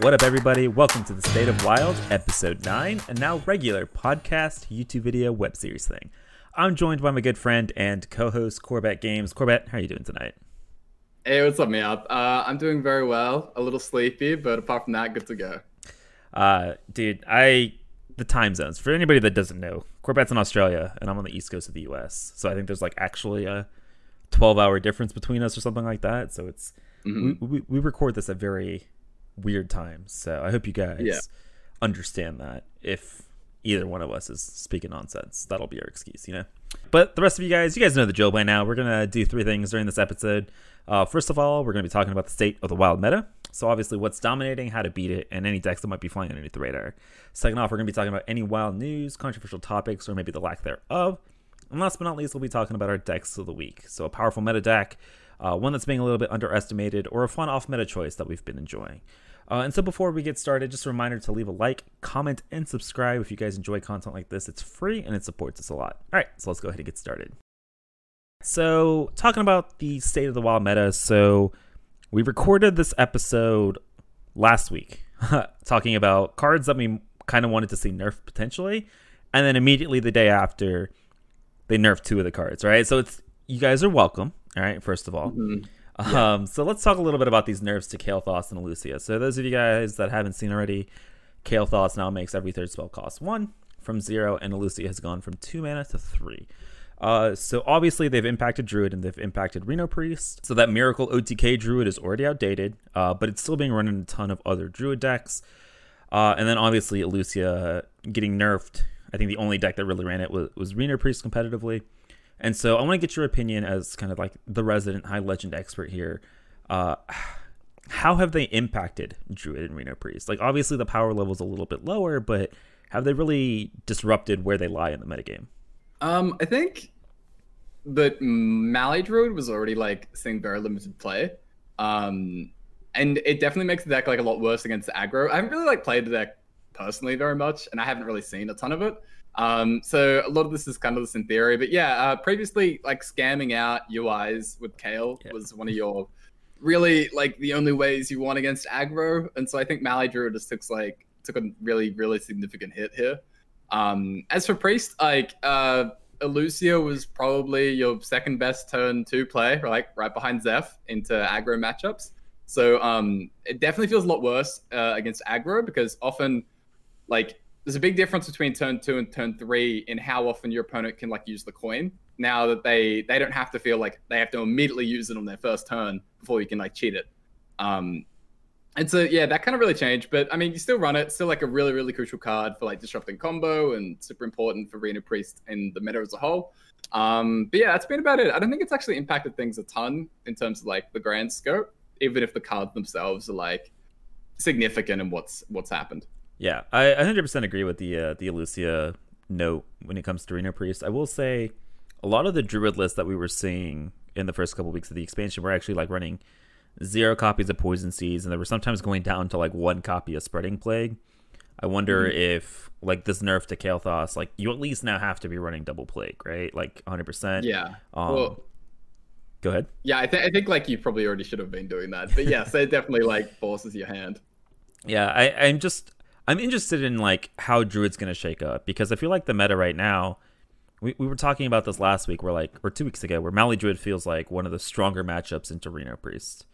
What up, everybody? Welcome to the State of Wild, episode 9, a now regular podcast, YouTube video, web series thing. I'm joined by my good friend and co-host Corbett Games. Corbett, how are you doing tonight? Hey, what's up, Meop? I'm doing very well. A little sleepy, but apart from that, good to go. The time zones. For anybody that doesn't know, Corbett's in Australia, and I'm on the east coast of the U.S., so I think there's like actually a 12-hour difference between us or something like that. So it's we record this at very weird times, so I hope you guys understand that. If either one of us is speaking nonsense, that'll be our excuse, you know. But the rest of you guys know the drill by now. We're gonna do three things during this episode. First of all, we're gonna be talking about the state of the wild meta, so obviously what's dominating, how to beat it, and any decks that might be flying underneath the radar. Second off, we're gonna be talking about any wild news, controversial topics, or maybe the lack thereof. And last but not least, we'll be talking about our decks of the week. So a powerful meta deck, one that's being a little bit underestimated, or a fun off meta choice that we've been enjoying. And so before we get started, just a reminder to leave a like, comment, and subscribe if you guys enjoy content like this. It's free and it supports us a lot. All right, so let's go ahead and get started. So talking about the state of the wild meta. So we recorded this episode last week talking about cards that we kind of wanted to see nerfed potentially. And then immediately the day after, they nerfed two of the cards, right? So it's, you guys are welcome, all right, first of all. Mm-hmm. So let's talk a little bit about these nerfs to Kael'thas and Illucia. So those of you guys that haven't seen already, Kael'thas now makes every third spell cost 1 from 0, and Illucia has gone from 2 mana to 3. So obviously they've impacted Druid and they've impacted Reno Priest. So that Miracle OTK Druid is already outdated, but it's still being run in a ton of other Druid decks. And then obviously Illucia getting nerfed. I think the only deck that really ran it was Reno Priest competitively. And so I want to get your opinion as kind of like the resident high legend expert here. How have they impacted Druid and Reno Priest? Like, obviously the power level is a little bit lower, but have they really disrupted where they lie in the metagame? I think that Mally Druid was already like seeing very limited play. And it definitely makes the deck like a lot worse against aggro. I haven't really like played the deck personally very much, and I haven't really seen a ton of it. So a lot of this is kind of this in theory, but previously like scamming out UIs with Kale was one of your really like the only ways you won against aggro. And so I think Mally Druid just took a really, really significant hit here. As for Priest, like, Illucia was probably your second best turn to play, or like right behind Zeph into aggro matchups. So, it definitely feels a lot worse, against aggro, because often like, there's a big difference between turn 2 and turn 3 in how often your opponent can like use the coin. Now that they don't have to feel like they have to immediately use it on their first turn before you can like cheat it. And so yeah, that kind of really changed. But I mean, you still run it. It's still like a really, really crucial card for like disrupting combo and super important for Reno Priest and the meta as a whole. But yeah, that's been about it. I don't think it's actually impacted things a ton in terms of like the grand scope, even if the cards themselves are like significant in what's happened. Yeah, I 100% agree with the Illucia note when it comes to Reno Priest. I will say a lot of the Druid lists that we were seeing in the first couple weeks of the expansion were actually like running 0 copies of Poison Seeds, and they were sometimes going down to like 1 copy of Spreading Plague. I wonder if like this nerf to Kael'thas, like you at least now have to be running double Plague, right? Like 100%. Yeah. Well, go ahead. Yeah, I think like you probably already should have been doing that. But yeah, so it definitely like forces your hand. Yeah, I'm interested in like how Druid's going to shake up, because I feel like the meta right now, we were talking about this last week, or 2 weeks ago, where Mally Druid feels like one of the stronger matchups into Reno Priest,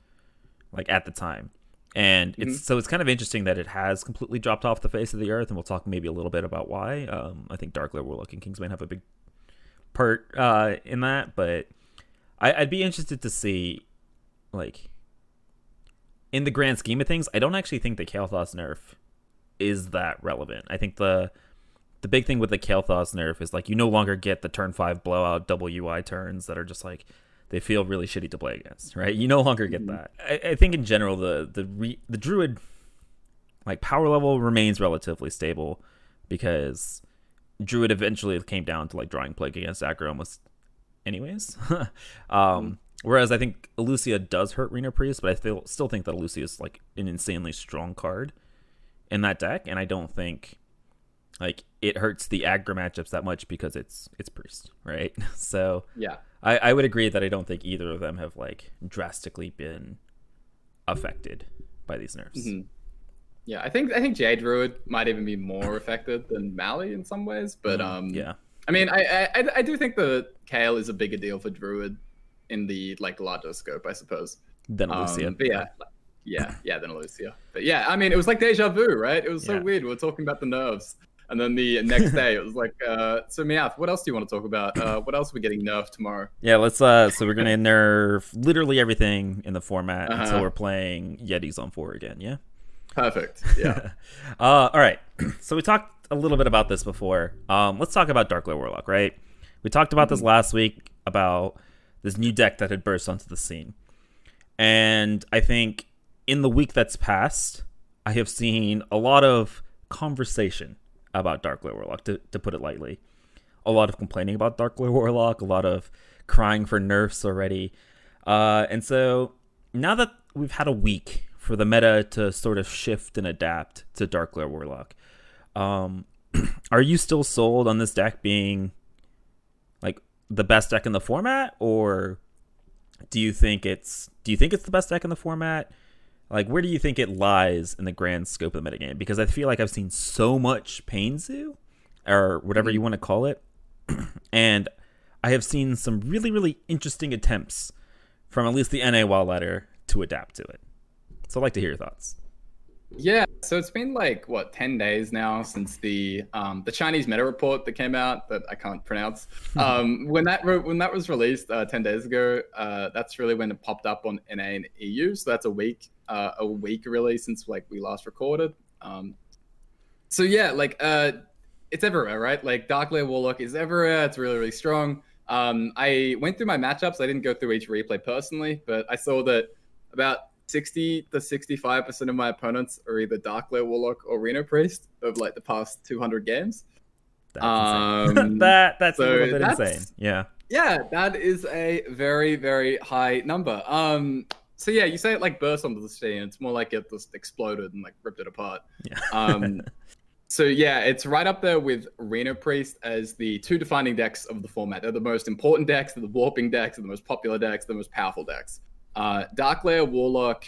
like at the time. And it's kind of interesting that it has completely dropped off the face of the earth, and we'll talk maybe a little bit about why. I think Darkglare Warlock and Kingsbane have a big part in that, but I'd be interested to see, like, in the grand scheme of things, I don't actually think the Kael'thas nerf is that relevant. I think the big thing with the Kael'thas nerf is like you no longer get the turn 5 blowout double UI turns that are just like they feel really shitty to play against, right? You no longer get that. I think in general the Druid like power level remains relatively stable, because Druid eventually came down to like drawing Plague against aggro almost anyways. Whereas I think Illucia does hurt Reno Priest, but I still think that Illucia is like an insanely strong card in that deck, and I don't think like it hurts the aggro matchups that much because it's Priest, right? So yeah, I would agree that I don't think either of them have like drastically been affected by these nerfs. Yeah, I think Jade Druid might even be more affected than Mally in some ways, but yeah. I mean, I do think the Kael'thas is a bigger deal for Druid in the like larger scope, I suppose. Than Illucia. But yeah, than Illucia. But yeah, I mean, it was like deja vu, right? It was so weird. We were talking about the nerves, and then the next day it was like, so Meowth, what else do you want to talk about? What else are we getting nerfed tomorrow? Yeah, let's. So we're gonna nerf literally everything in the format until we're playing Yetis on 4 again. Yeah. Perfect. Yeah. All right. So we talked a little bit about this before. Let's talk about Darkglare Warlock, right? We talked about this last week about this new deck that had burst onto the scene. And I think in the week that's passed, I have seen a lot of conversation about Darkglare Warlock, to put it lightly. A lot of complaining about Darkglare Warlock, a lot of crying for nerfs already. And so now that we've had a week for the meta to sort of shift and adapt to Darkglare Warlock, are you still sold on this deck being like the best deck in the format, or do you think it's the best deck in the format? Like, where do you think it lies in the grand scope of the metagame? Because I feel like I've seen so much Pain Zoo, or whatever you want to call it, and I have seen some really, really interesting attempts from at least the NA WoW ladder to adapt to it. So I'd like to hear your thoughts. Yeah, so it's been like, what, 10 days now since the Chinese meta report that came out that I can't pronounce. When that was released 10 days ago, that's really when it popped up on NA and EU. So that's a week really since like we last recorded. So yeah, like it's everywhere, right? Like Darkglare Warlock is everywhere. It's really, really strong. I went through my matchups. I didn't go through each replay personally, but I saw that about 60 to 65% of my opponents are either Darkglare Warlock or Reno Priest of like the past 200 games. That's insane. that's a little bit insane. Yeah. Yeah, that is a very, very high number. So yeah, you say it like burst onto the scene. It's more like it just exploded and like ripped it apart. Yeah. So yeah, it's right up there with Reno Priest as the two defining decks of the format. They're the most important decks, they're the warping decks, they're the most popular decks, they're the most powerful decks. Darkglare Warlock,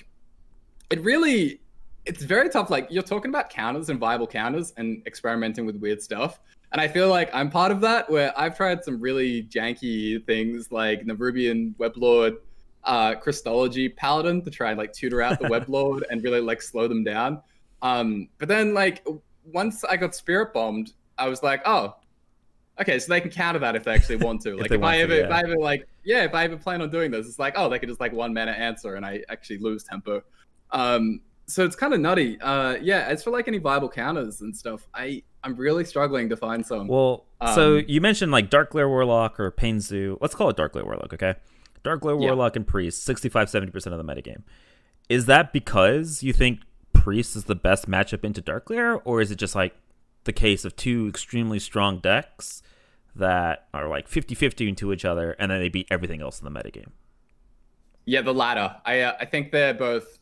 it's very tough. Like, you're talking about counters and viable counters and experimenting with weird stuff, and I feel like I'm part of that, where I've tried some really janky things like Nerubian Weblord, Crystallizer Paladin, to try and like tutor out the Weblord and really like slow them down. But then like once I got Spirit Bombed, I was like, oh, okay, so they can counter that if they actually want to. Like, if I ever plan on doing this, it's like, oh, they could just like one mana answer, and I actually lose tempo. So it's kind of nutty. As for like any viable counters and stuff, I'm really struggling to find some. Well, so you mentioned like Darkglare Warlock or Pain Zoo. Let's call it Darkglare Warlock, okay? Darkglare Warlock and Priest, 65-70% of the metagame. Is that because you think Priest is the best matchup into Darkglare, or is it just like the case of two extremely strong decks that are like 50-50 into each other, and then they beat everything else in the metagame? Yeah, the latter. I think they're both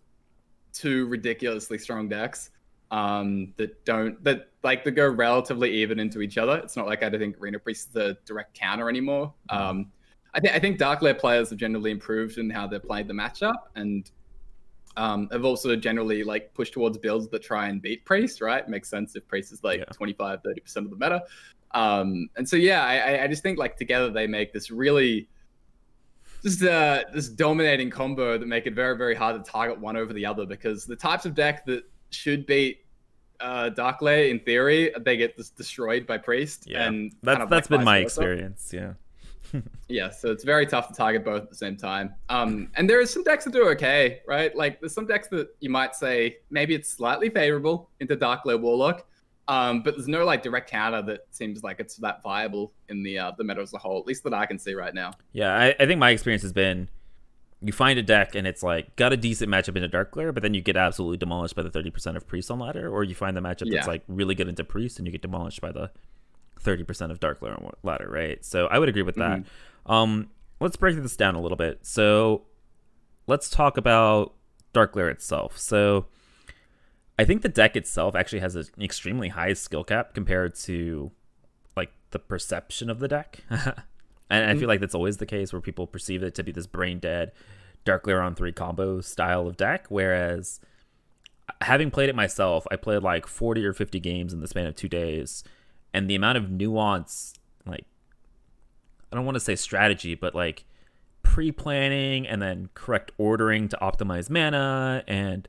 two ridiculously strong decks that go relatively even into each other. It's not like I think Reno Priest is a direct counter anymore. I think Darkglare players have generally improved in how they've played the matchup, and I've also generally like pushed towards builds that try and beat Priest, right? Makes sense if Priest is like 25-30% of the meta. And so yeah, I just think like together they make this really this dominating combo that make it very, very hard to target one over the other, because the types of deck that should beat Darkglare in theory, they get destroyed by Priest. Yeah, and that's been my experience. Yeah. Yeah, so it's very tough to target both at the same time. And there is some decks that do okay, right? Like, there's some decks that you might say maybe it's slightly favorable into Darkglare Warlock, but there's no like direct counter that seems like it's that viable in the meta as a whole, at least that I can see right now. Yeah, I think my experience has been you find a deck and it's like got a decent matchup into Darkglare, but then you get absolutely demolished by the 30% of Priest on ladder, or you find the matchup that's like really good into Priest and you get demolished by the 30% of Darkglare on ladder, right? So I would agree with that. Let's break this down a little bit. So let's talk about Darkglare itself. So I think the deck itself actually has an extremely high skill cap compared to like the perception of the deck. And I feel like that's always the case, where people perceive it to be this brain dead Darkglare on 3 combo style of deck, whereas having played it myself, I played like 40 or 50 games in the span of 2 days, and the amount of nuance, like, I don't want to say strategy, but like pre-planning and then correct ordering to optimize mana and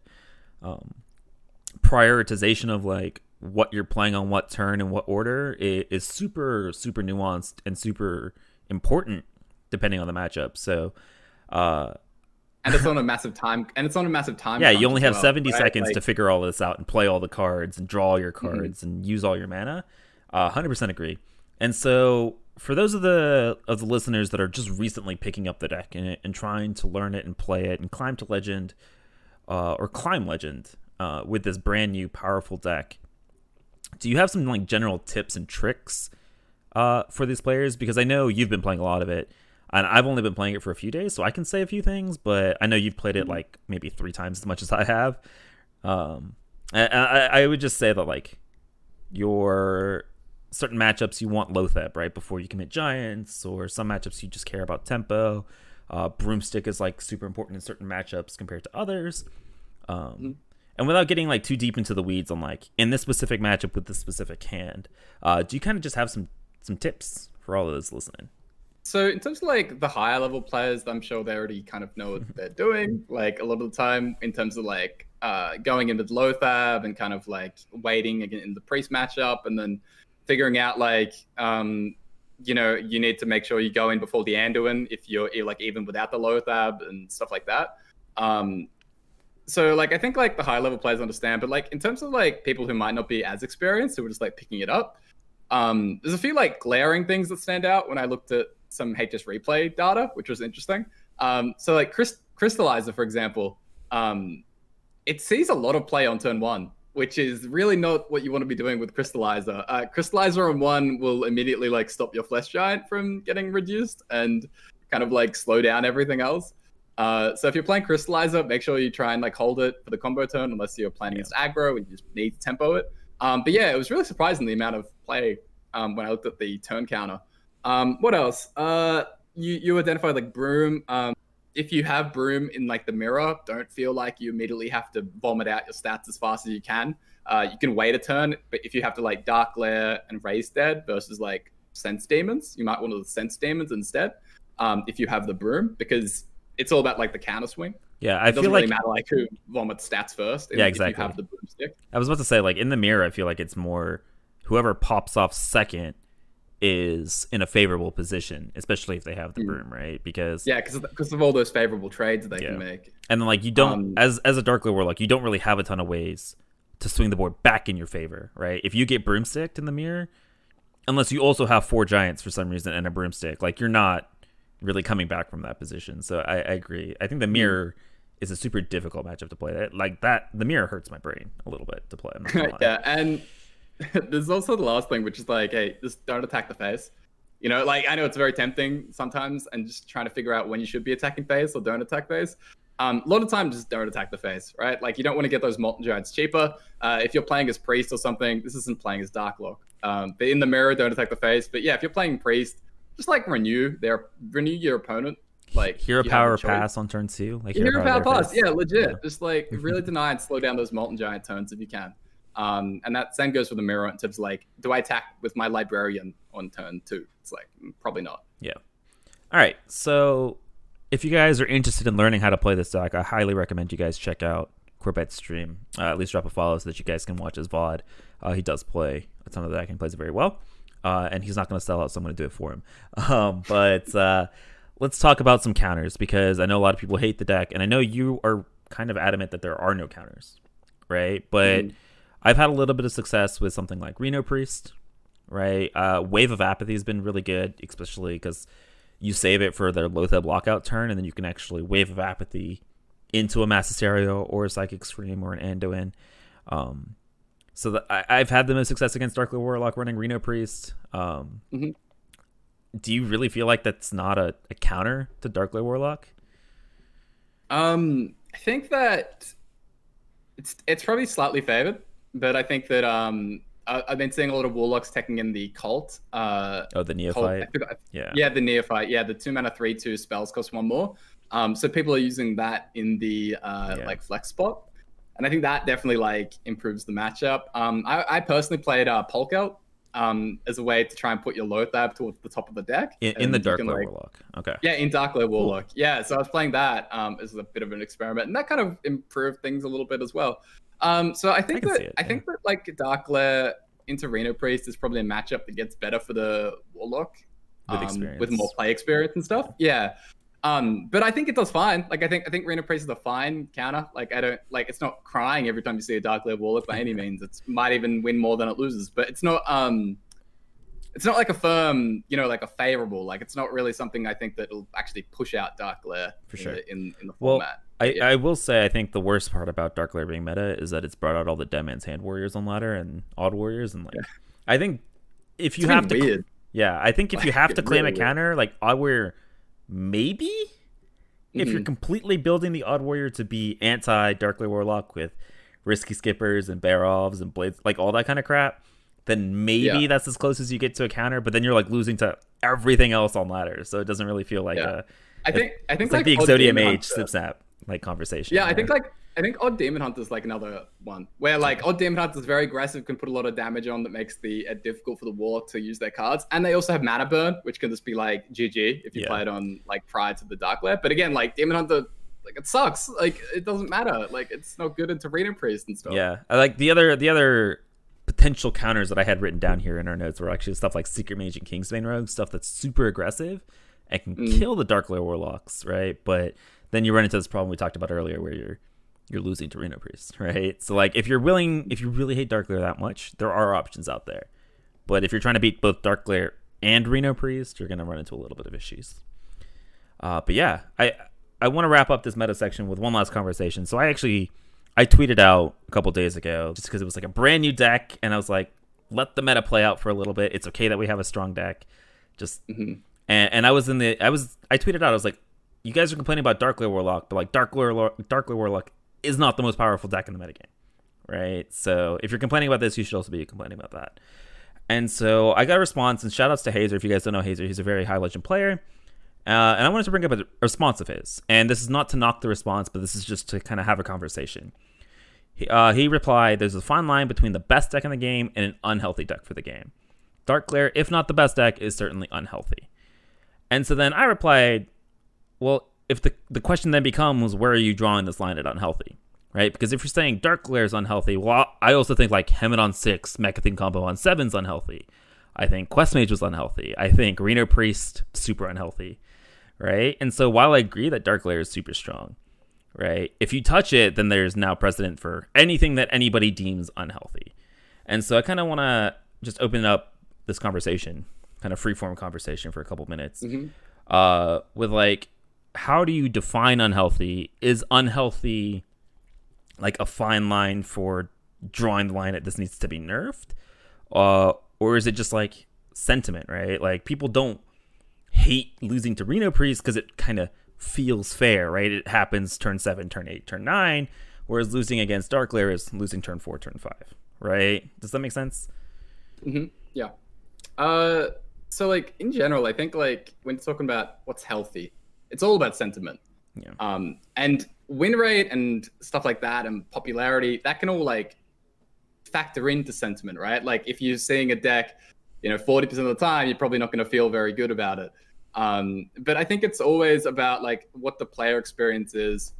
prioritization of like what you're playing on what turn and what order is super, super nuanced and super important depending on the matchup. So, and it's on a massive time. Yeah, you only have 70 seconds to figure all this out and play all the cards and draw your cards and use all your mana. 100% agree. And so for those of the listeners that are just recently picking up the deck and trying to learn it and play it and climb to legend, or climb legend with this brand new powerful deck, do you have some like general tips and tricks for these players? Because I know you've been playing a lot of it, and I've only been playing it for a few days, so I can say a few things. But I know you've played it like maybe 3 times as much as I have. I would just say that like your certain matchups you want Loatheb right before you commit giants, or some matchups you just care about tempo. Broomstick is like super important in certain matchups compared to others. And without getting like too deep into the weeds on like in this specific matchup with this specific hand, do you kind of just have some tips for all of those listening? So in terms of like the higher level players, I'm sure they already kind of know what they're doing. Like a lot of the time in terms of like going into the Loatheb and kind of like waiting again in the priest matchup and then figuring out like, you know, you need to make sure you go in before the Anduin if you're like even without the Loatheb and stuff like that. So like I think like the high level players understand, but like in terms of like people who might not be as experienced who are just like picking it up, there's a few like glaring things that stand out when I looked at some HS replay data, which was interesting. So like Crystallizer, for example, it sees a lot of play on turn 1, which is really not what you want to be doing with Crystallizer. Crystallizer on 1 will immediately like stop your Flesh Giant from getting reduced and kind of like slow down everything else. So if you're playing Crystallizer, make sure you try and like hold it for the combo turn unless you're playing against aggro and you just need to tempo it. But yeah, it was really surprising the amount of play when I looked at the turn counter. What else? You identified like Broom. If you have Broom in like the mirror, don't feel like you immediately have to vomit out your stats as fast as you can. You can wait a turn, but if you have to like Darkglare and Raise Dead versus like Sense Demons, you might want to Sense Demons instead if you have the Broom, because it's all about like the counter swing. Yeah, I feel like it doesn't really matter like who vomits stats first. Yeah, exactly. If you have the Broomstick. I was about to say like in the mirror, I feel like it's more whoever pops off second is in a favorable position, especially if they have the Broom, right? Because because of all those favorable trades they can make. And then like you don't as a Darkglare Warlock, you don't really have a ton of ways to swing the board back in your favor, right? If you get Broomsticked in the mirror, unless you also have 4 giants for some reason and a Broomstick, like you're not really coming back from that position. So I agree. I think the mirror is a super difficult matchup to play. Like that, the mirror hurts my brain a little bit to play. I'm not gonna lie. Yeah, and there's also the last thing, which is like, hey, just don't attack the face. You know, like I know it's very tempting sometimes, and just trying to figure out when you should be attacking face or don't attack face. A lot of times, just don't attack the face, right? Like you don't want to get those molten giants cheaper. If you're playing as priest or something, this isn't playing as Darklock. But in the mirror, don't attack the face. But yeah, if you're playing priest, just like renew your opponent. Like hero power pass on turn 2. Like hero power pass, yeah, legit. Yeah. Just like really deny and slow down those molten giant turns if you can. And that same goes for the mirror in terms of like, do I attack with my librarian on turn 2? It's like probably not. Yeah. All right. So if you guys are interested in learning how to play this deck, I highly recommend you guys check out Corbett's stream. At least drop a follow so that you guys can watch his VOD. He does play a ton of the deck and plays it very well. And he's not going to sell out, so I'm going to do it for him. But let's talk about some counters, because I know a lot of people hate the deck, and I know you are kind of adamant that there are no counters, right? But I've had a little bit of success with something like Reno Priest, right? Wave of Apathy has been really good, especially because you save it for their Loatheb lockout turn, and then you can actually Wave of Apathy into a Mass Hysteria or a Psychic Scream or an Anduin. So I've had the most success against Darkglare Warlock running Reno Priest. Do you really feel like that's not a counter to Darkglare Warlock? I think that it's probably slightly favored, but I think that I've been seeing a lot of Warlocks taking in the Cult. The Neophyte. Yeah, the Neophyte. Yeah, the 2-mana 3/2 spells cost 1 more. So people are using that in the like flex spot. And I think that definitely like improves the matchup. I personally played Polkelt as a way to try and put your Loatheb towards the top of the deck. In the Darkglare Warlock. Okay. Yeah, in Darkglare Warlock. Cool. Yeah, so I was playing that as a bit of an experiment, and that kind of improved things a little bit as well. So I think that like Darkglare into Reno Priest is probably a matchup that gets better for the Warlock with more play experience and stuff. Yeah. But I think it does fine. Like I think Reno Priest is a fine counter. Like it's not crying every time you see a Darkglare Warlock by any means. It might even win more than it loses, but it's not like a firm, like a favorable. Like it's not really something I think that'll actually push out Darkglare for sure in the format. I will say I think the worst part about Darkglare being meta is that it's brought out all the Dead Man's Hand warriors on ladder and Odd warriors and I think if you have to weird. Yeah, I think if you have to claim really a counter, weird. Like Odd Warrior maybe if you're completely building the Odd Warrior to be anti Darkglare Warlock with risky skippers and bear-offs and blades, like all that kind of crap, then maybe that's as close as you get to a counter, but then you're like losing to everything else on ladders, so it doesn't really feel like I think it's like the Exodia Mage Snip Snap like conversation. Yeah, right? I think Odd Demon Hunter is like another one where like Odd Demon Hunter is very aggressive, can put a lot of damage on that makes the difficult for the Warlock to use their cards, and they also have Mana Burn, which can just be like GG if you play it on like prior to the Darkglare. But again, like Demon Hunter, like it sucks, like it doesn't matter, like it's not good into Reno Priest and stuff. Yeah, I like the other potential counters that I had written down here in our notes were actually stuff like Secret Mage and Kingsbane Rogue, stuff that's super aggressive and can kill the Darkglare Warlocks, right? But then you run into this problem we talked about earlier where you're losing to Reno Priest, right? So like if you really hate Darkglare that much, there are options out there. But if you're trying to beat both Darkglare and Reno Priest, you're going to run into a little bit of issues. But yeah, I want to wrap up this meta section with one last conversation. So I tweeted out a couple days ago just because it was like a brand new deck, and I was like, let the meta play out for a little bit. It's okay that we have a strong deck. Just and I tweeted out, I was like, you guys are complaining about Darkglare Warlock, but like Darkglare Warlock is not the most powerful deck in the metagame, right? So if you're complaining about this, you should also be complaining about that. And so I got a response, and shout outs to Hazer. If you guys don't know Hazer, he's a very high legend player. And I wanted to bring up a response of his. And this is not to knock the response, but this is just to kind of have a conversation. He replied, there's a fine line between the best deck in the game and an unhealthy deck for the game. Darkglare, if not the best deck, is certainly unhealthy. And so then I replied, well, if the question then becomes, where are you drawing this line at unhealthy, right? Because if you're saying Darkglare is unhealthy, well, I also think like Hemet on 6, Mechathin combo on 7 is unhealthy. I think Quest Mage was unhealthy. I think Reno Priest, super unhealthy, right? And so while I agree that Darkglare is super strong, right? If you touch it, then there's now precedent for anything that anybody deems unhealthy. And so I kind of want to just open up this conversation, kind of freeform conversation for a couple minutes with like, how do you define unhealthy? Is unhealthy like a fine line for drawing the line that this needs to be nerfed? Or is it just like sentiment, right? Like people don't hate losing to Reno Priest because it kind of feels fair, right? It happens turn 7, turn 8, turn 9, whereas losing against Darkglare is losing turn 4, turn 5, right? Does that make sense? Yeah. So like in general, I think like when talking about what's healthy, it's all about sentiment. Yeah. And win rate and stuff like that and popularity, that can all like factor into sentiment, right? Like if you're seeing a deck, 40% of the time, you're probably not going to feel very good about it. But I think it's always about like what the player experience is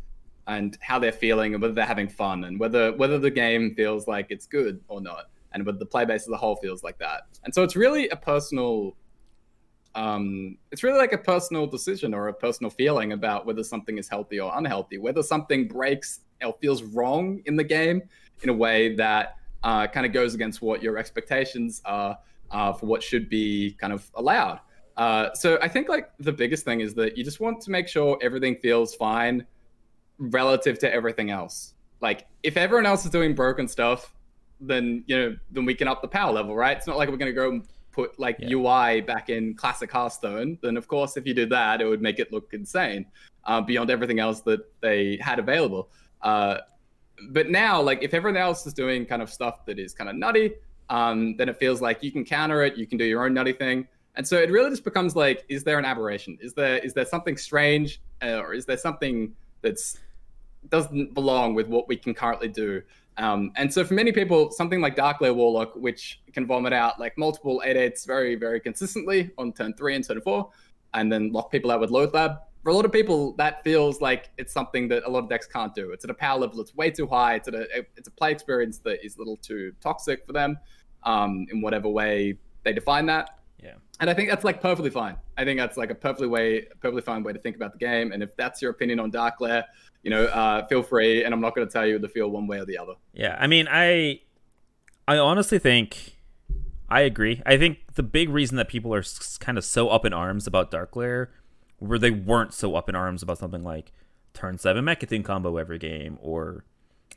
and how they're feeling and whether they're having fun and whether the game feels like it's good or not and whether the play base as a whole feels like that. And so it's really a personal... it's really like a personal decision or a personal feeling about whether something is healthy or unhealthy, whether something breaks or feels wrong in the game in a way that kind of goes against what your expectations are for what should be kind of allowed. So I think like the biggest thing is that you just want to make sure everything feels fine relative to everything else. Like if everyone else is doing broken stuff, then, then we can up the power level, right? It's not like we're going to go put like UI back in classic Hearthstone, then of course if you did that it would make it look insane beyond everything else that they had available. But now like if everyone else is doing kind of stuff that is kind of nutty, then it feels like you can counter it, you can do your own nutty thing. And so it really just becomes like, is there an aberration? Is there something strange or is there something that's doesn't belong with what we can currently do. And so for many people, something like Darkglare Warlock, which can vomit out like multiple 8/8s very, very consistently on turn 3 and turn 4, and then lock people out with Loatheb, for a lot of people, that feels like it's something that a lot of decks can't do. It's at a power level that's way too high. It's at a play experience that is a little too toxic for them, in whatever way they define that. Yeah. And I think that's like perfectly fine. I think that's like a perfectly fine way to think about the game. And if that's your opinion on Darkglare, you know, feel free. And I'm not going to tell you to feel one way or the other. Yeah. I mean, I honestly think I agree. I think the big reason that people are kind of so up in arms about Darkglare, where they weren't so up in arms about something like turn 7 Mechathin combo every game, or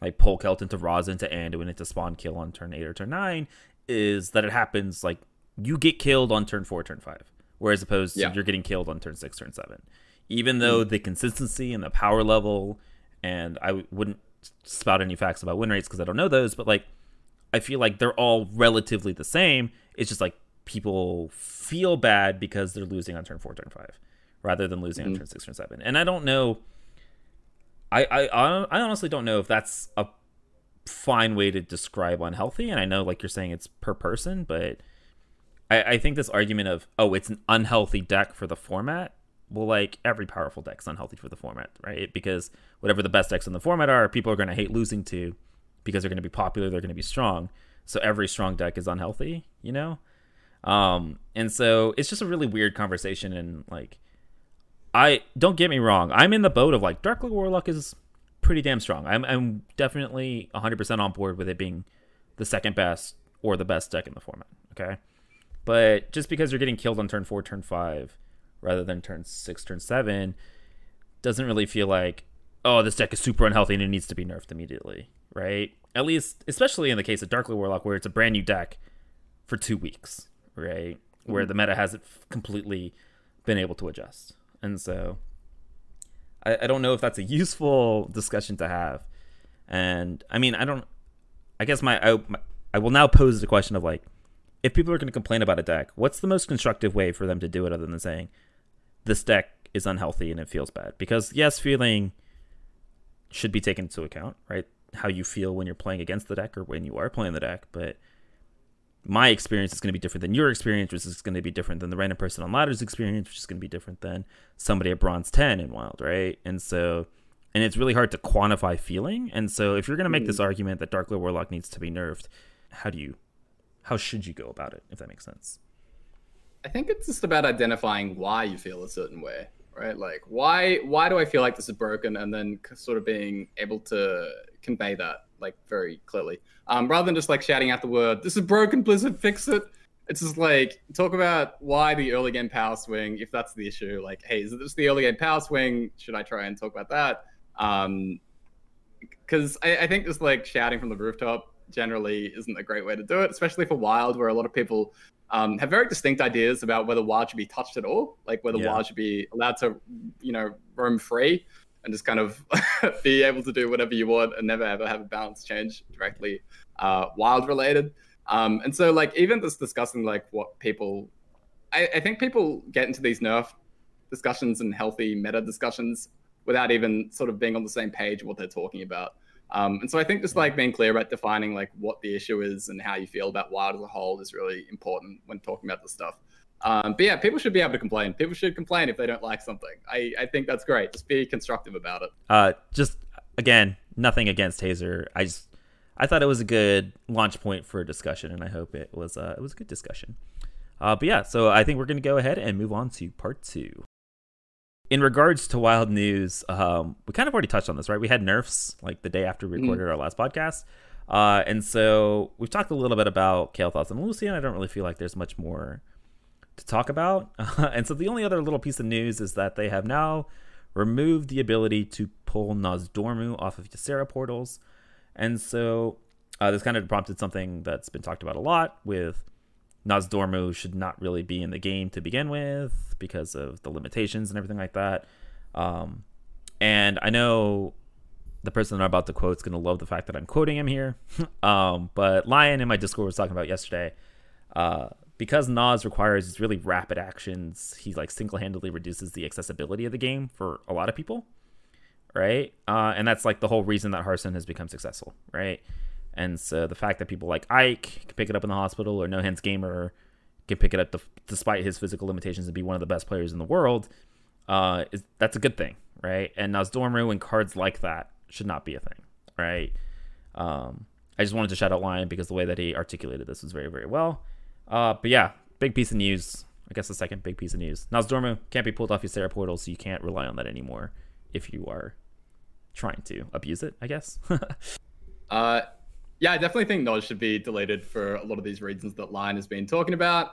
like Polkelt into Raza into Anduin into spawn kill on turn 8 or turn 9, is that it happens like you get killed on turn 4, turn 5, whereas opposed to you're getting killed on turn 6, turn 7. Even though the consistency and the power level, and I wouldn't spout any facts about win rates because I don't know those, but like I feel like they're all relatively the same. It's just like people feel bad because they're losing on turn 4, turn 5, rather than losing on turn 6 or 7. And I don't know. I honestly don't know if that's a fine way to describe unhealthy. And I know, like you're saying, it's per person, but I think this argument of, oh, it's an unhealthy deck for the format. Well, like, every powerful deck's unhealthy for the format, right? Because whatever the best decks in the format are, people are going to hate losing to because they're going to be popular, they're going to be strong. So every strong deck is unhealthy, you know? And so it's just a really weird conversation, and like, I don't get me wrong, I'm in the boat of like Darkglare Warlock is pretty damn strong. I'm definitely 100% on board with it being the second best or the best deck in the format. Okay, but just because you're getting killed on turn 4, turn 5 rather than turn 6, turn 7 doesn't really feel like, oh, this deck is super unhealthy and it needs to be nerfed immediately, right? At least, especially in the case of Darkglare Warlock, where it's a brand new deck for 2 weeks, right? Where the meta hasn't completely been able to adjust. And so I don't know if that's a useful discussion to have. And I mean, I will now pose the question of like, if people are going to complain about a deck, what's the most constructive way for them to do it other than saying this deck is unhealthy and it feels bad? Because yes, feeling should be taken into account, right? How you feel when you're playing against the deck or when you are playing the deck. But my experience is going to be different than your experience, which is going to be different than the random person on Ladder's experience, which is going to be different than somebody at Bronze 10 in Wild, right? And so, and it's really hard to quantify feeling. And so if you're going to make this argument that Darkglare Warlock needs to be nerfed, how should you go about it, if that makes sense? I think it's just about identifying why you feel a certain way, right? Like, why do I feel like this is broken? And then sort of being able to convey that, like, very clearly, rather than just like shouting out the word, this is broken, Blizzard, fix it. It's just like, talk about why the early game power swing, if that's the issue. Like, hey, is it just the early game power swing? Should I try and talk about that? Because I think just like shouting from the rooftop generally isn't a great way to do it, especially for Wild, where a lot of people have very distinct ideas about whether Wild should be touched at all, like whether Wild should be allowed to, you know, roam free and just kind of be able to do whatever you want and never ever have a balance change directly Wild related. And so like even just discussing like what people, I think people get into these nerf discussions and healthy meta discussions without even sort of being on the same page what they're talking about. And so I think just like being clear about defining like what the issue is and how you feel about Wild as a whole is really important when talking about this stuff. But yeah, people should be able to complain. People should complain if they don't like something. I think that's great. Just be constructive about it. Just again, nothing against Hazer. I thought it was a good launch point for a discussion, and I hope it was a good discussion. But yeah, so I think we're going to go ahead and move on to part 2. In regards to Wild news, we kind of already touched on this, right? We had nerfs like the day after we recorded our last podcast, and so we've talked a little bit about Kael'thas and Illucia, and I don't really feel like there's much more to talk about. And so the only other little piece of news is that they have now removed the ability to pull Nozdormu off of Ysera portals. And so this kind of prompted something that's been talked about a lot with Nozdormu should not really be in the game to begin with because of the limitations and everything like that. And I know the person that I'm about to quote is going to love the fact that I'm quoting him here. But Lion in my Discord was talking about yesterday, because Noz requires really rapid actions, he like single-handedly reduces the accessibility of the game for a lot of people, right? And that's like the whole reason that Hearthstone has become successful, right? And so the fact that people like Ike can pick it up in the hospital, or No Hands Gamer can pick it up despite his physical limitations and be one of the best players in the world, that's a good thing, right? And Nozdormu and cards like that should not be a thing, right? I just wanted to shout out Lion because the way that he articulated this was very, very well. But yeah, big piece of news. I guess the second big piece of news. Nozdormu can't be pulled off Ysera portal, so you can't rely on that anymore if you are trying to abuse it, I guess. Yeah, I definitely think Noz should be deleted for a lot of these reasons that Lion has been talking about.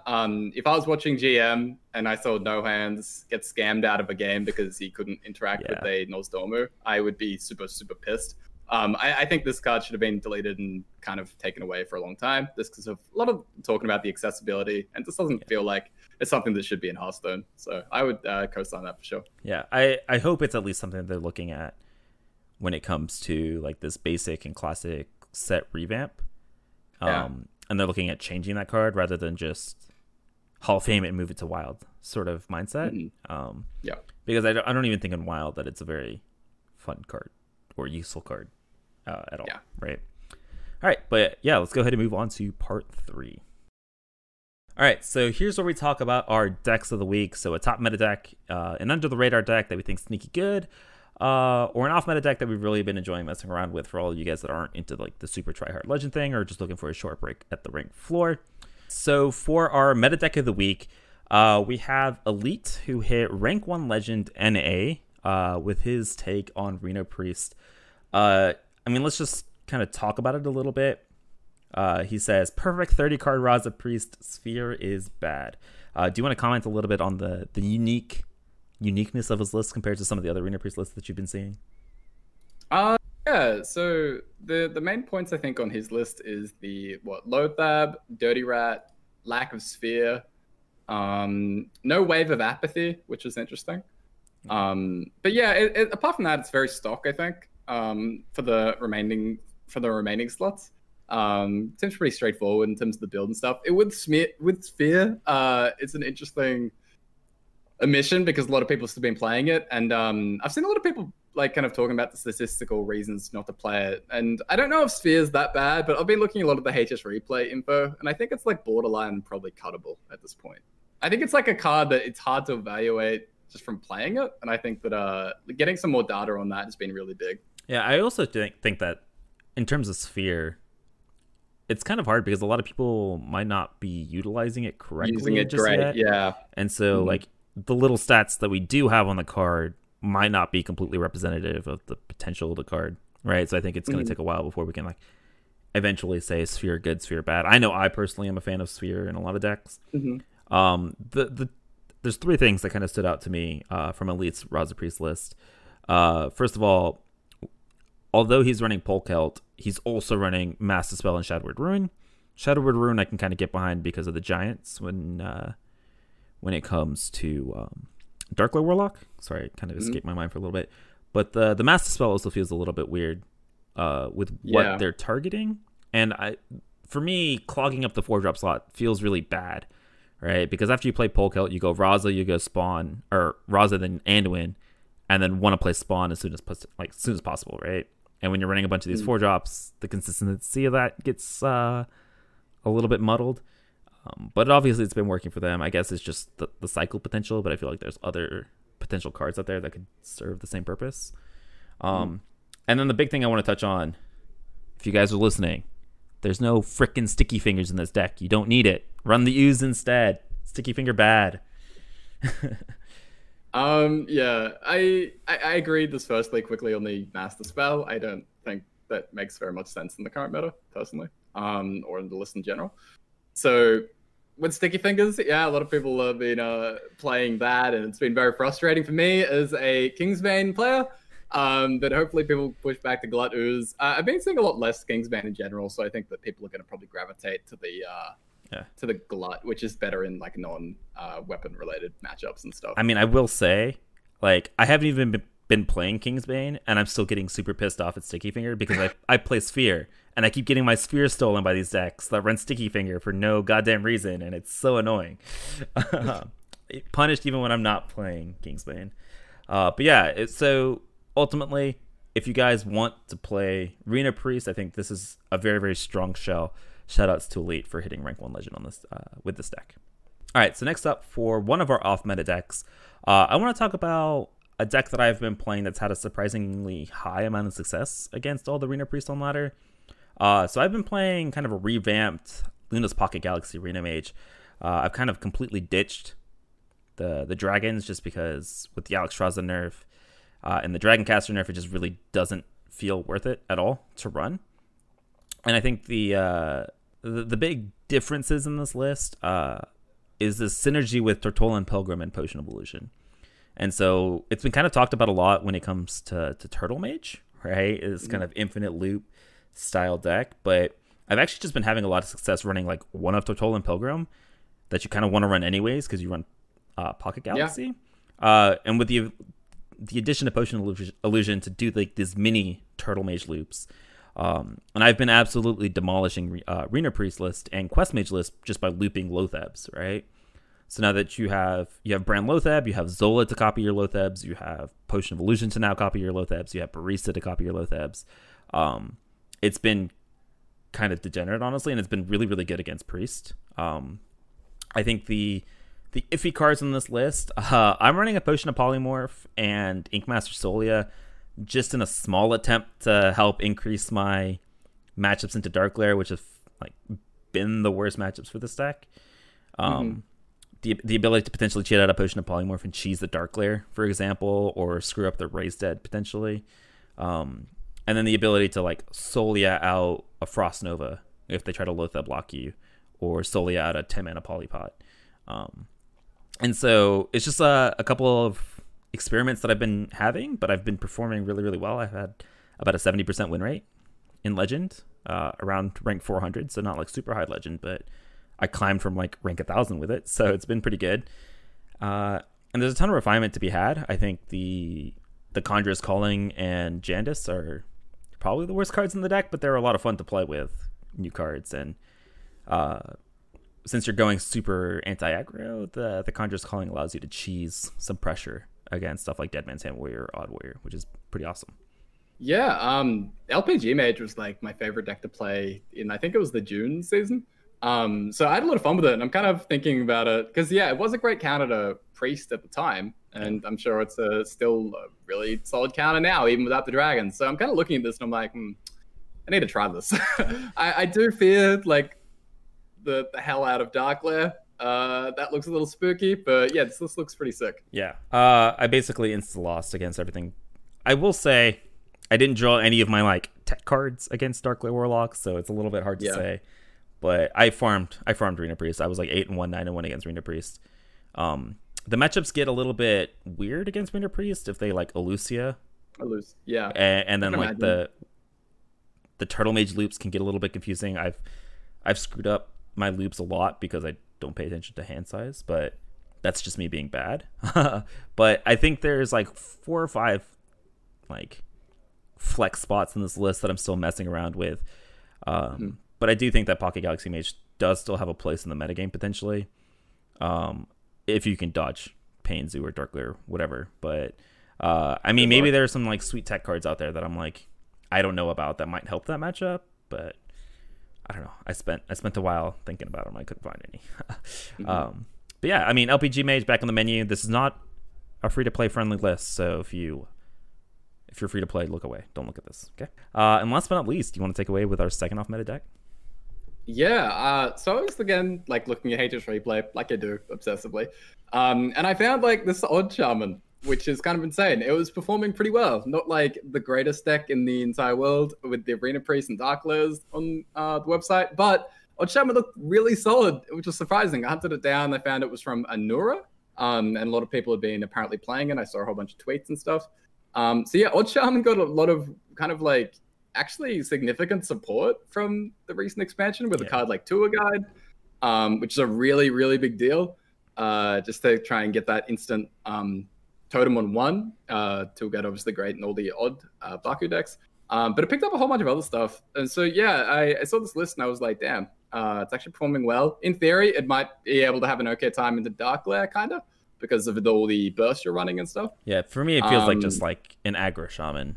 If I was watching GM and I saw No Hands get scammed out of a game because he couldn't interact with a Nozdormu, I would be super, super pissed. I think this card should have been deleted and kind of taken away for a long time, just because of a lot of talking about the accessibility, and this doesn't feel like it's something that should be in Hearthstone. So I would co-sign that for sure. Yeah, I hope it's at least something they're looking at when it comes to like this basic and classic set revamp. And they're looking at changing that card rather than just Hall of Fame and move it to Wild sort of mindset. Because I don't even think in Wild that it's a very fun card or useful card at all, right? All right, but yeah, let's go ahead and move on to part 3. All right, so here's where we talk about our decks of the week. So a top meta deck, an under-the-radar deck that we think is sneaky good, or an off-meta deck that we've really been enjoying messing around with for all of you guys that aren't into like the super try-hard legend thing or just looking for a short break at the ranked floor. So for our meta deck of the week, we have Elite, who hit rank 1 legend NA with his take on Reno Priest. I mean, let's just kind of talk about it a little bit. He says, perfect 30-card Raza Priest Sphere is bad. Do you want to comment a little bit on the uniqueness of his list compared to some of the other Reno Priest lists that you've been seeing? Yeah, so the main points, I think, on his list is the, Loatheb, Dirty Rat, lack of Sphere, no Wave of Apathy, which is interesting. But yeah, it, apart from that, it's very stock, I think, for the remaining slots. Seems pretty straightforward in terms of the build and stuff. With Sphere, it's an interesting omission because a lot of people have still been playing it, and I've seen a lot of people like kind of talking about the statistical reasons not to play it. And I don't know if Sphere's that bad, but I've been looking at a lot of the HS replay info, and I think it's like borderline probably cuttable at this point. I think it's like a card that it's hard to evaluate just from playing it, and I think that getting some more data on that has been really big. Yeah, I also think that in terms of Sphere, it's kind of hard because a lot of people might not be utilizing it correctly. Using it just yet. Yeah. And so like the little stats that we do have on the card might not be completely representative of the potential of the card, right? So I think it's going to take a while before we can like eventually say Sphere good, Sphere bad. I know I personally am a fan of Sphere in a lot of decks. There's 3 things that kind of stood out to me from Elite's Raza Priest list. First of all, although he's running Polkelt, he's also running Mass Dispel and Shadowward Ruin. Shadowward Ruin I can kind of get behind because of the giants when it comes to Darkglare Warlock. Sorry, it kind of escaped my mind for a little bit. But the Mass Dispel also feels a little bit weird with what they're targeting. And for me, clogging up the 4-drop slot feels really bad, right? Because after you play Polkelt, you go Raza, you go Spawn, or Raza then Anduin, and then want to play Spawn as soon as possible, right? And when you're running a bunch of these 4-drops, the consistency of that gets a little bit muddled. But obviously it's been working for them. I guess it's just the cycle potential, but I feel like there's other potential cards out there that could serve the same purpose. And then the big thing I want to touch on, if you guys are listening, there's no frickin' Sticky Fingers in this deck. You don't need it. Run the Ooze instead. Sticky Finger bad. Yeah, I agreed this firstly quickly on the Master Spell. I don't think that makes very much sense in the current meta, personally, or in the list in general. So with Sticky Fingers, yeah, a lot of people have been playing that, and it's been very frustrating for me as a Kingsbane player, but hopefully people push back to Glut Ooze. I've been seeing a lot less Kingsbane in general, so I think that people are going to probably gravitate to the... to the Glut, which is better in like non weapon related matchups and stuff. I mean, I will say, like, I haven't even been playing Kingsbane, and I'm still getting super pissed off at Sticky Finger because I play Sphere, and I keep getting my Sphere stolen by these decks that run Sticky Finger for no goddamn reason, and it's so annoying. Punished even when I'm not playing Kingsbane. But yeah, so ultimately, if you guys want to play Reno Priest, I think this is a very, very strong shell. Shoutouts to Elite for hitting rank 1 legend on this with this deck. All right, so next up for one of our off-meta decks, I want to talk about a deck that I've been playing that's had a surprisingly high amount of success against all the Reno Priest on ladder. So I've been playing kind of a revamped Luna's Pocket Galaxy Reno Mage. I've kind of completely ditched the dragons just because with the Alex Straza nerf and the Dragon Caster nerf, it just really doesn't feel worth it at all to run. And I think the big differences in this list is the synergy with Tortolan Pilgrim and Potion of Illusion. And so it's been kind of talked about a lot when it comes to Turtle Mage, right? It's kind of infinite loop style deck. But I've actually just been having a lot of success running like one of Tortolan Pilgrim that you kind of want to run anyways because you run Pocket Galaxy. Yeah. And with the addition of Potion of Illusion to do like these mini Turtle Mage loops. And I've been absolutely demolishing Reno Priest list and Quest Mage list just by looping Loathebs, right? So now that you have Brand Loatheb, you have Zola to copy your Loathebs, you have Potion of Illusion to now copy your Loathebs, you have Barista to copy your Loathebs. It's been kind of degenerate, honestly, and it's been really, really good against Priest. I think the iffy cards on this list, I'm running a Potion of Polymorph and Inkmaster Solia, just in a small attempt to help increase my matchups into Darkglare, which have like been the worst matchups for this deck. The ability to potentially cheat out a Potion of Polymorph and cheese the Darkglare, for example, or screw up the Raised Dead potentially. And then the ability to like Solia out a Frost Nova if they try to Loatheb block you, or Solia out a 10 mana Polypot. And so it's just a couple of experiments that I've been having, but I've been performing really, really well. I've had about a 70% win rate in Legend, around rank 400, so not like super high Legend, but I climbed from like rank 1,000 with it, so it's been pretty good. And there's a ton of refinement to be had. I think the Conjuros Calling and Jandas are probably the worst cards in the deck, but they're a lot of fun to play with, new cards. And since you're going super anti-aggro, the Conjuros Calling allows you to cheese some pressure against stuff like Deadman's Hand Warrior, Odd Warrior, which is pretty awesome. Yeah, LPG Mage was like my favorite deck to play in, I think it was the June season. So I had a lot of fun with it, and I'm kind of thinking about it, because yeah, it was a great counter to Priest at the time, and I'm sure it's still a really solid counter now, even without the dragons. So I'm kind of looking at this, and I'm like, I need to try this. I do fear like the hell out of Darkglare. That looks a little spooky, but yeah, this looks pretty sick. Yeah. I basically insta lost against everything. I will say I didn't draw any of my like tech cards against Darkglare Warlock, so it's a little bit hard to say. But I farmed Reno Priest. I was like 8-1, 9-1 against Reno Priest. The matchups get a little bit weird against Reno Priest if they like Illucia. Yeah. And then like the Turtle Mage loops can get a little bit confusing. I've screwed up my loops a lot because I don't pay attention to hand size, but that's just me being bad. But I think there's like 4 or 5 like flex spots in this list that I'm still messing around with. But I do think that Pocket Galaxy Mage does still have a place in the metagame potentially, if you can dodge Pain Zoo or Darkglare, whatever. But I mean, maybe there are some like sweet tech cards out there that I'm like, I don't know about that might help that matchup, but I don't know. I spent a while thinking about them. I couldn't find any. But yeah, I mean, LPG Mage back on the menu. This is not a free-to-play friendly list, so if you're free to play, look away. Don't look at this. Okay. And last but not least, you want to take away with our second off meta deck? Yeah. So I was again like looking at HS replay, like I do obsessively, and I found like this Odd Shaman, which is kind of insane. It was performing pretty well. Not like the greatest deck in the entire world with the Reno Priest and Darkglare on the website, but Odd Shaman looked really solid, which was surprising. I hunted it down. I found it was from Anura, and a lot of people had been apparently playing it. I saw a whole bunch of tweets and stuff. So yeah, Odd Shaman got a lot of kind of like actually significant support from the recent expansion with a card like Tour Guide, which is a really, really big deal, just to try and get that instant Totem on 1 to get obviously great in all the odd Baku decks. But it picked up a whole bunch of other stuff. And so, yeah, I saw this list and I was like, damn, it's actually performing well. In theory, it might be able to have an okay time into Darkglare, kind of. because of all the bursts you're running and stuff. Yeah, for me, it feels like just like an aggro shaman,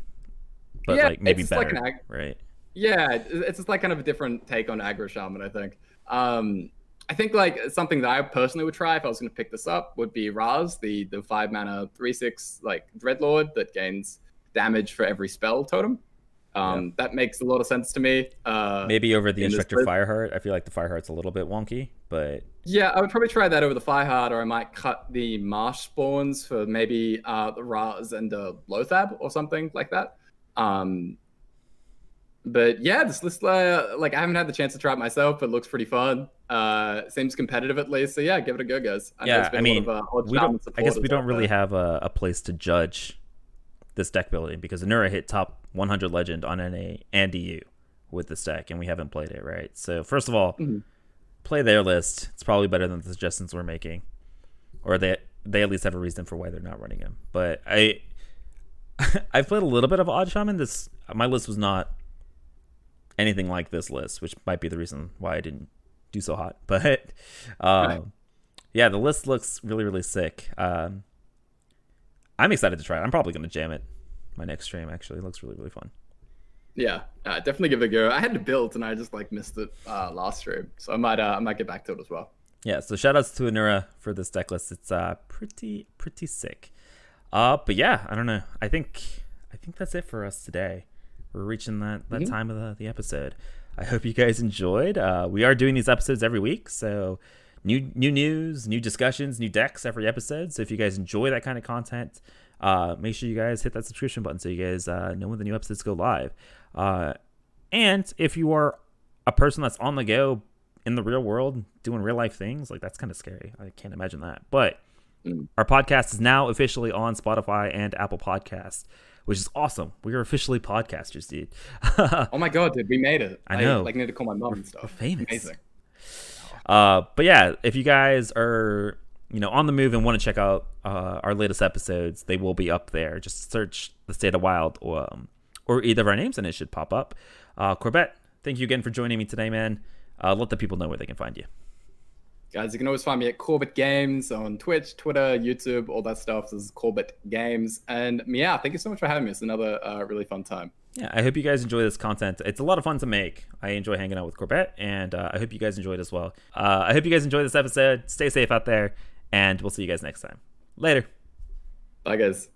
but yeah, like maybe better, like right? Yeah, it's just like kind of a different take on aggro shaman, I think. I think like something that I personally would try if I was going to pick this up would be Raz, the 5-mana 3/6 like Dreadlord that gains damage for every spell totem. Yeah. That makes a lot of sense to me. Maybe over the Instructor Fireheart. I feel like the Fireheart's a little bit wonky, but yeah, I would probably try that over the Fireheart, or I might cut the Marsh Spawns for maybe the Raz and the Loatheb or something like that. But yeah, this list, like I haven't had the chance to try it myself, but it looks pretty fun. Seems competitive at least, so yeah, give it a go, guys. Yeah, I mean, I guess we don't really have a place to judge this deck building because Anura hit top 100 legend on NA and EU with this deck, and we haven't played it, right? So first of all, play their list. It's probably better than the suggestions we're making, or they at least have a reason for why they're not running him. But I've played a little bit of Odd Shaman. My list was not anything like this list, which might be the reason why I didn't do so hot, but yeah, the list looks really, really sick. I'm excited to try it. I'm probably going to jam it my next stream. Actually, it looks really, really fun. Yeah, definitely give it a go. I had to build and I just like missed it last stream, so I might get back to it as well. Yeah, so shout outs to Anura for this deck list. It's pretty sick. But yeah, I don't know. I think that's it for us today. We're reaching that time of the episode. I hope you guys enjoyed. We are doing these episodes every week, so new news, new discussions, new decks every episode. So if you guys enjoy that kind of content, make sure you guys hit that subscription button so you guys know when the new episodes go live. And if you are a person that's on the go in the real world doing real life things, like that's kind of scary. I can't imagine that. But our podcast is now officially on Spotify and Apple Podcasts, which is awesome. We are officially podcasters, dude. Oh my god, dude, we made it. I know. I like need to call my mom and stuff. We're famous. Amazing. But yeah, if you guys are on the move and want to check out our latest episodes, they will be up there. Just search The State of Wild or either of our names, and it should pop up. Corbett, thank you again for joining me today, man. Let the people know where they can find you. Guys, you can always find me at Corbett Games on Twitch, Twitter, YouTube, all that stuff. This is Corbett Games. And yeah, thank you so much for having me. It's another really fun time. Yeah, I hope you guys enjoy this content. It's a lot of fun to make. I enjoy hanging out with Corbett, and I hope you guys enjoyed as well. I hope you guys enjoyed this episode. Stay safe out there, and we'll see you guys next time. Later. Bye, guys.